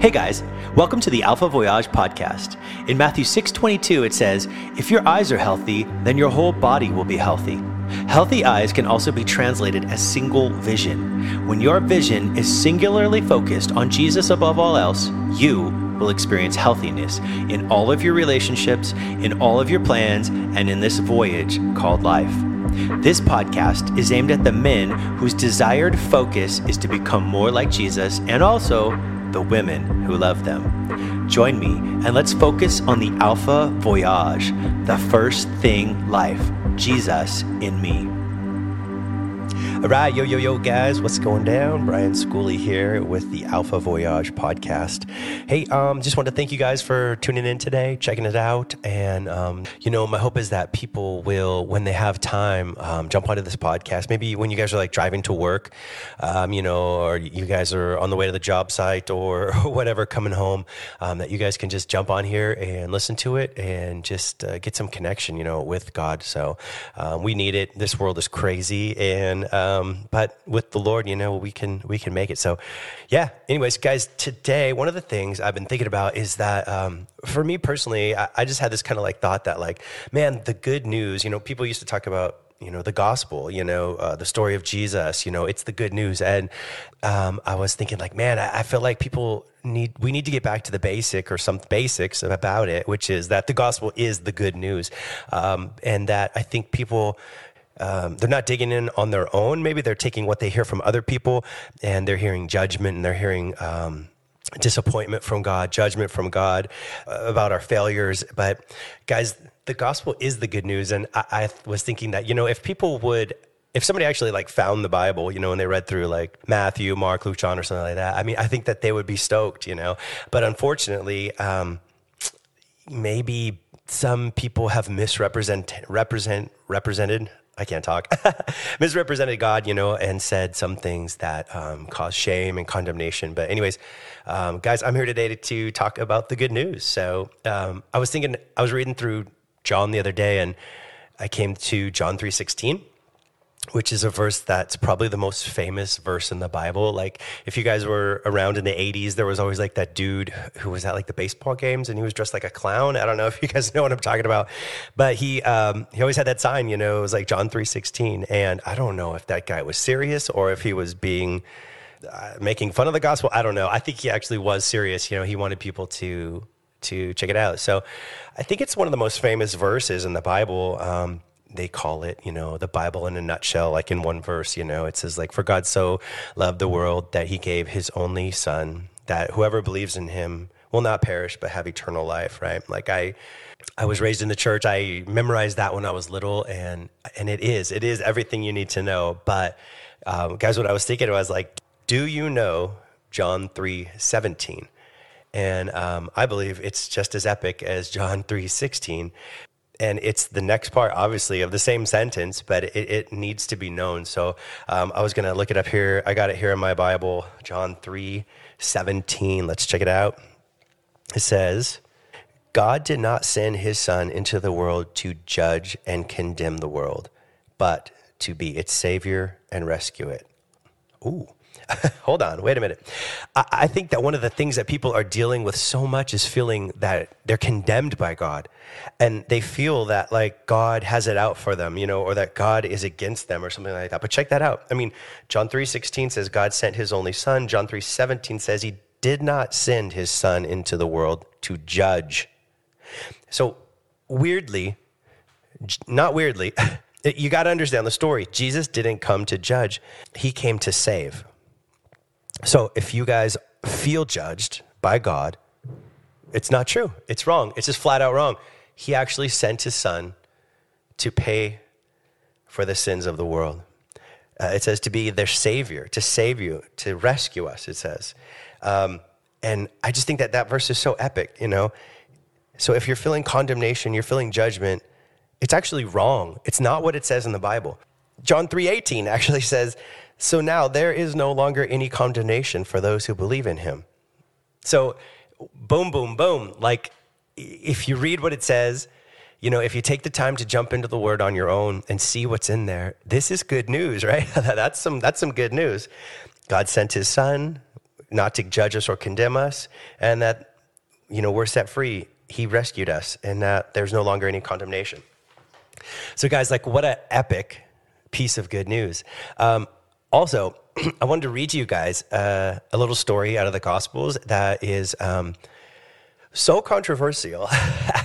Hey guys, welcome to the Alpha Voyage podcast. In Matthew 6:22 it says, "If your eyes are healthy, then your whole body will be healthy." Healthy eyes can also be translated as single vision. When your vision is singularly focused on Jesus above all else, you will experience healthiness in all of your relationships, in all of your plans, and in this voyage called life. This podcast is aimed at the men whose desired focus is to become more like Jesus, and also the women who love them. Join me and let's focus on the Alpha Voyage, the first thing life, Jesus in me. All right, yo, guys, what's going down? Brian Schooley here with the Alpha Voyage podcast. Hey, just wanted to thank you guys for tuning in today, checking it out. And, my hope is that people will, when they have time, jump onto this podcast. Maybe when you guys are like driving to work, or you guys are on the way to the job site or whatever, coming home, that you guys can just jump on here and listen to it and just get some connection, with God. So we need it. This world is crazy. And, but with the Lord, we can make it. So yeah. Anyways, guys, today, one of the things I've been thinking about is that, for me personally, I just had this kind of like thought that like, man, the good news, people used to talk about, the gospel, the story of Jesus, it's the good news. And, I was thinking like, man, I feel like we need to get back to the basics about it, which is that the gospel is the good news. And that I think people, they're not digging in on their own. Maybe they're taking what they hear from other people, and they're hearing judgment, and they're hearing disappointment from God, judgment from God about our failures. But guys, the gospel is the good news. And I was thinking that, if somebody actually like found the Bible, and they read through like Matthew, Mark, Luke, John, or something like that, I mean, I think that they would be stoked, but unfortunately, maybe some people have misrepresented God, and said some things that cause shame and condemnation. But anyways, guys, I'm here today to talk about the good news. So I was reading through John the other day, and I came to John 3:16, which is a verse that's probably the most famous verse in the Bible. Like, if you guys were around in the 80s, there was always like that dude who was at like the baseball games and he was dressed like a clown. I don't know if you guys know what I'm talking about, but he always had that sign, it was like John 3:16. And I don't know if that guy was serious or if he was being making fun of the gospel. I don't know. I think he actually was serious. He wanted people to check it out. So I think it's one of the most famous verses in the Bible. They call it, the Bible in a nutshell, like in one verse, it says like, "For God so loved the world that he gave his only son, that whoever believes in him will not perish, but have eternal life," right? Like I was raised in the church. I memorized that when I was little, and it is everything you need to know. But guys, what I was thinking was like, do you know John 3:17? And I believe it's just as epic as John 3:16. And it's the next part, obviously, of the same sentence, but it needs to be known. So I was going to look it up here. I got it here in my Bible, John 3:17. Let's check it out. It says, "God did not send his son into the world to judge and condemn the world, but to be its savior and rescue it." Ooh. Hold on, wait a minute. I think that one of the things that people are dealing with so much is feeling that they're condemned by God, and they feel that like God has it out for them, or that God is against them or something like that. But check that out. I mean, John 3:16 says God sent his only son. John 3:17 says he did not send his son into the world to judge. So not weirdly, you got to understand the story. Jesus didn't come to judge. He came to save. So if you guys feel judged by God, it's not true. It's wrong. It's just flat out wrong. He actually sent his son to pay for the sins of the world. It says to be their savior, to save you, to rescue us, it says. And I just think that that verse is so epic, So if you're feeling condemnation, you're feeling judgment, it's actually wrong. It's not what it says in the Bible. John 3:18 actually says, "So now there is no longer any condemnation for those who believe in him." So boom, boom, boom. Like if you read what it says, if you take the time to jump into the word on your own and see what's in there, this is good news, right? That's some good news. God sent his son. not to judge us or condemn us, and that, you know, we're set free. He rescued us, and that there's no longer any condemnation. So guys, like, what an epic piece of good news. Also, I wanted to read to you guys a little story out of the Gospels that is so controversial.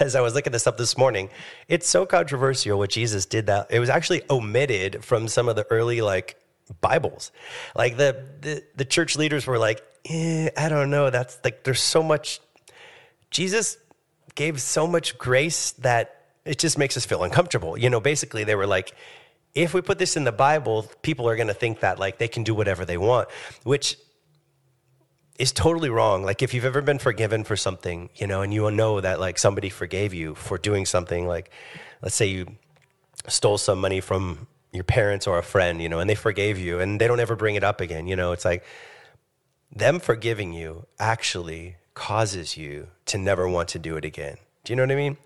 As I was looking this up this morning, it's so controversial what Jesus did that it was actually omitted from some of the early, like, Bibles. Like, the church leaders were like, I don't know. That's like, there's so much. Jesus gave so much grace that it just makes us feel uncomfortable. You know, basically they were like, if we put this in the Bible, people are going to think that, like, they can do whatever they want, which is totally wrong. Like, if you've ever been forgiven for something, you know, and you will know that, like, somebody forgave you for doing something, like, let's say you stole some money from your parents or a friend, you know, and they forgave you and they don't ever bring it up again. You know, it's like them forgiving you actually causes you to never want to do it again. Do you know what I mean?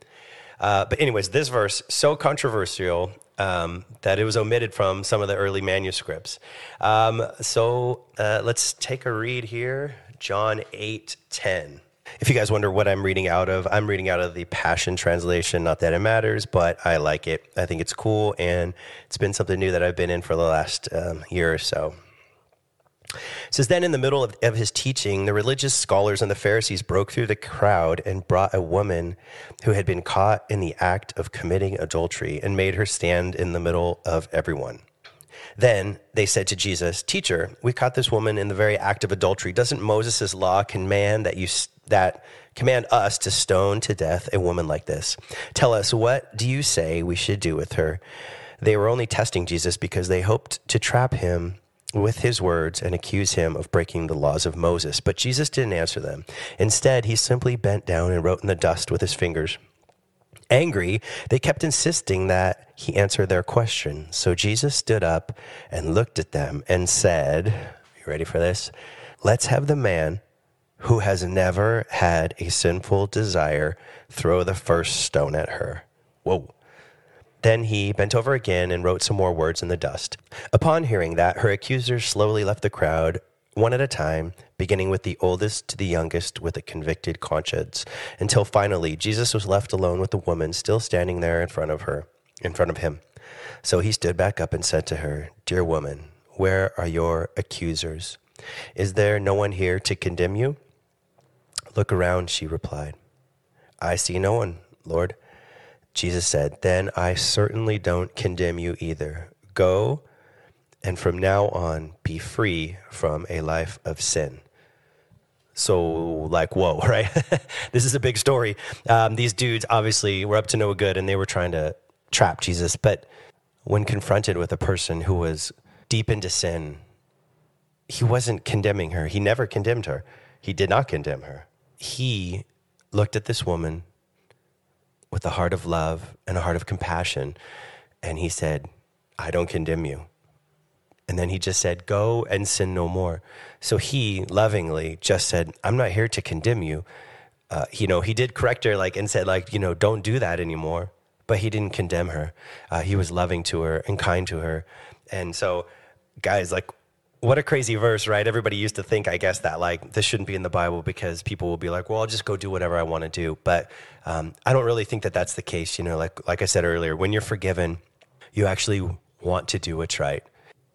But anyways, this verse, so controversial that it was omitted from some of the early manuscripts. So let's take a read here. John 8:10. If you guys wonder what I'm reading out of the Passion Translation. Not that it matters, but I like it. I think it's cool, and it's been something new that I've been in for the last year or so. It says, then in the middle of his teaching, the religious scholars and the Pharisees broke through the crowd and brought a woman who had been caught in the act of committing adultery and made her stand in the middle of everyone. Then they said to Jesus, "Teacher, we caught this woman in the very act of adultery. Doesn't Moses' law command us to stone to death a woman like this? Tell us, what do you say we should do with her?" They were only testing Jesus because they hoped to trap him with his words and accuse him of breaking the laws of Moses. But Jesus didn't answer them. Instead, he simply bent down and wrote in the dust with his fingers. Angry, they kept insisting that he answer their question. So Jesus stood up and looked at them and said, you ready for this? "Let's have the man who has never had a sinful desire throw the first stone at her." Whoa. Then he bent over again and wrote some more words in the dust. Upon hearing that, her accusers slowly left the crowd, one at a time, beginning with the oldest to the youngest, with a convicted conscience, until finally Jesus was left alone with the woman still standing there in front of him. So he stood back up and said to her, "Dear woman, where are your accusers? Is there no one here to condemn you?" "Look around," she replied. "I see no one, Lord." Jesus said, "Then I certainly don't condemn you either. Go, and from now on, be free from a life of sin." So, like, whoa, right? This is a big story. These dudes obviously were up to no good, and they were trying to trap Jesus. But when confronted with a person who was deep into sin, he wasn't condemning her. He never condemned her. He did not condemn her. He looked at this woman with a heart of love and a heart of compassion. And he said, "I don't condemn you." And then he just said, "Go and sin no more." So he lovingly just said, "I'm not here to condemn you." You know, he did correct her, like, and said, like, you know, don't do that anymore. But he didn't condemn her. He was loving to her and kind to her. And so, guys, like, what a crazy verse, right? Everybody used to think, I guess, that, like, this shouldn't be in the Bible because people will be like, well, I'll just go do whatever I want to do. But I don't really think that that's the case. You know, like I said earlier, when you're forgiven, you actually want to do what's right.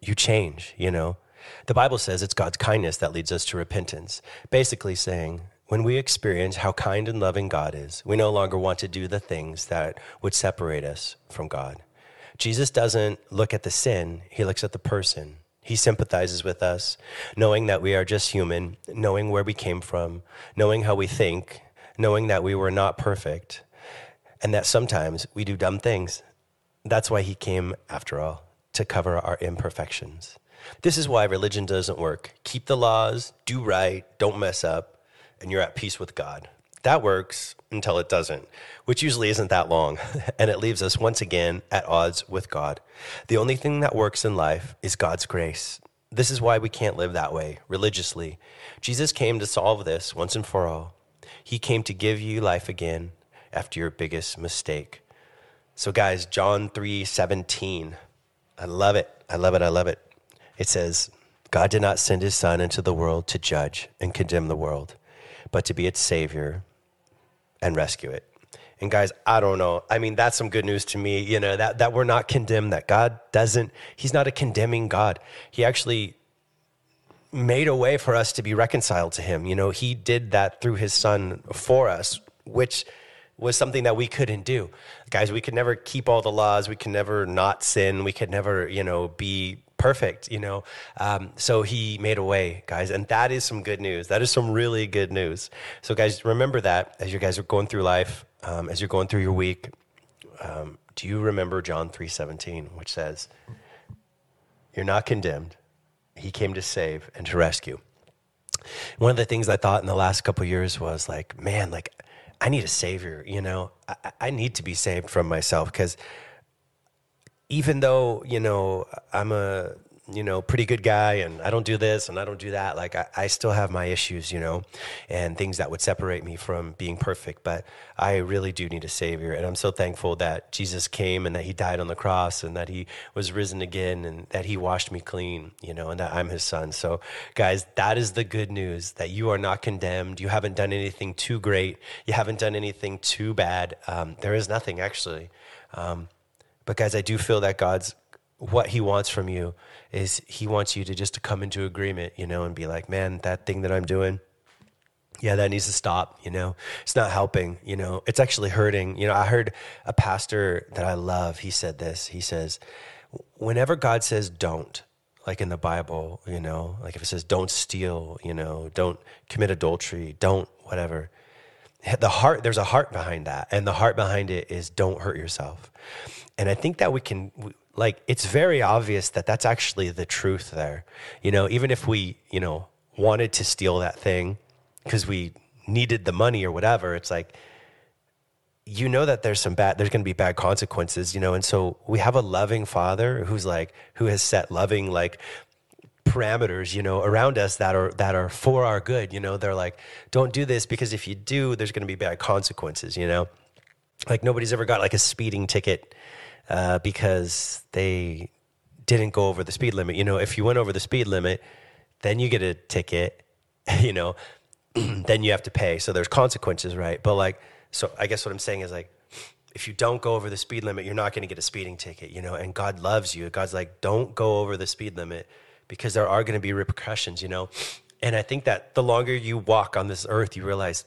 You change, you know. The Bible says it's God's kindness that leads us to repentance, basically saying when we experience how kind and loving God is, we no longer want to do the things that would separate us from God. Jesus doesn't look at the sin. He looks at the person. He sympathizes with us, knowing that we are just human, knowing where we came from, knowing how we think, knowing that we were not perfect, and that sometimes we do dumb things. That's why he came, after all, to cover our imperfections. This is why religion doesn't work. Keep the laws, do right, don't mess up, and you're at peace with God. That works until it doesn't, which usually isn't that long, and it leaves us once again at odds with God. The only thing that works in life is God's grace. This is why we can't live that way, religiously. Jesus came to solve this once and for all. He came to give you life again after your biggest mistake. So guys, John 3:17, I love it. It says, God did not send his son into the world to judge and condemn the world, but to be its savior and rescue it. And guys, I don't know. I mean, that's some good news to me, you know, that we're not condemned, that God doesn't, he's not a condemning God. He actually made a way for us to be reconciled to him. You know, he did that through his son for us, which was something that we couldn't do. Guys, we could never keep all the laws. We could never not sin. We could never, you know, be perfect, you know. So he made a way, guys. And that is some good news. That is some really good news. So guys, remember that as you guys are going through life, as you're going through your week, do you remember John 3:17, which says, you're not condemned. He came to save and to rescue. One of the things I thought in the last couple of years was like, man, like I need a savior, you know, I need to be saved from myself. Because even though, you know, I'm a, you know, pretty good guy and I don't do this and I don't do that, like I still have my issues, you know, and things that would separate me from being perfect. But I really do need a savior. And I'm so thankful that Jesus came and that he died on the cross and that he was risen again and that he washed me clean, you know, and that I'm his son. So guys, that is the good news, that you are not condemned. You haven't done anything too great. You haven't done anything too bad. There is nothing actually. But guys, I do feel that God's, what he wants from you is he wants you to just to come into agreement, you know, and be like, man, that thing that I'm doing, yeah, that needs to stop, you know, it's not helping, you know, it's actually hurting. You know, I heard a pastor that I love, he said this, he says, whenever God says don't, like in the Bible, you know, like if it says don't steal, you know, don't commit adultery, don't whatever, the heart, there's a heart behind that. And the heart behind it is don't hurt yourself. And I think that we can, like, it's very obvious that that's actually the truth there. You know, even if we, you know, wanted to steal that thing because we needed the money or whatever, it's like, you know that there's going to be bad consequences, you know? And so we have a loving father who has set loving, like, parameters, you know, around us that are for our good, you know? They're like, don't do this because if you do, there's going to be bad consequences, you know? Like, nobody's ever got, like, a speeding ticket because they didn't go over the speed limit. You know, if you went over the speed limit, then you get a ticket, you know, then you have to pay. So there's consequences, right? But like, so I guess what I'm saying is like, if you don't go over the speed limit, you're not going to get a speeding ticket, you know, and God loves you. God's like, don't go over the speed limit because there are going to be repercussions, you know? And I think that the longer you walk on this earth, you realize,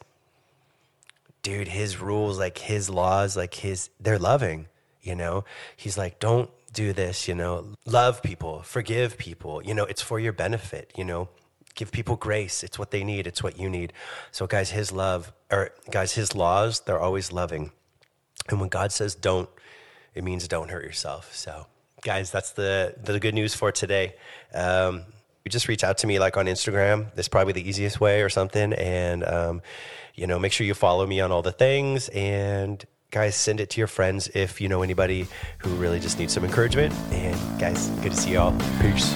dude, his rules, like his laws, like his, they're loving. You know, he's like, don't do this, you know, love people, forgive people, you know, it's for your benefit, you know, give people grace. It's what they need. It's what you need. So guys, his laws, they're always loving. And when God says don't, it means don't hurt yourself. So guys, that's the good news for today. You just reach out to me like on Instagram. That's probably the easiest way or something. And, you know, make sure you follow me on all the things, and guys, send it to your friends if you know anybody who really just needs some encouragement. And guys, good to see y'all. Peace.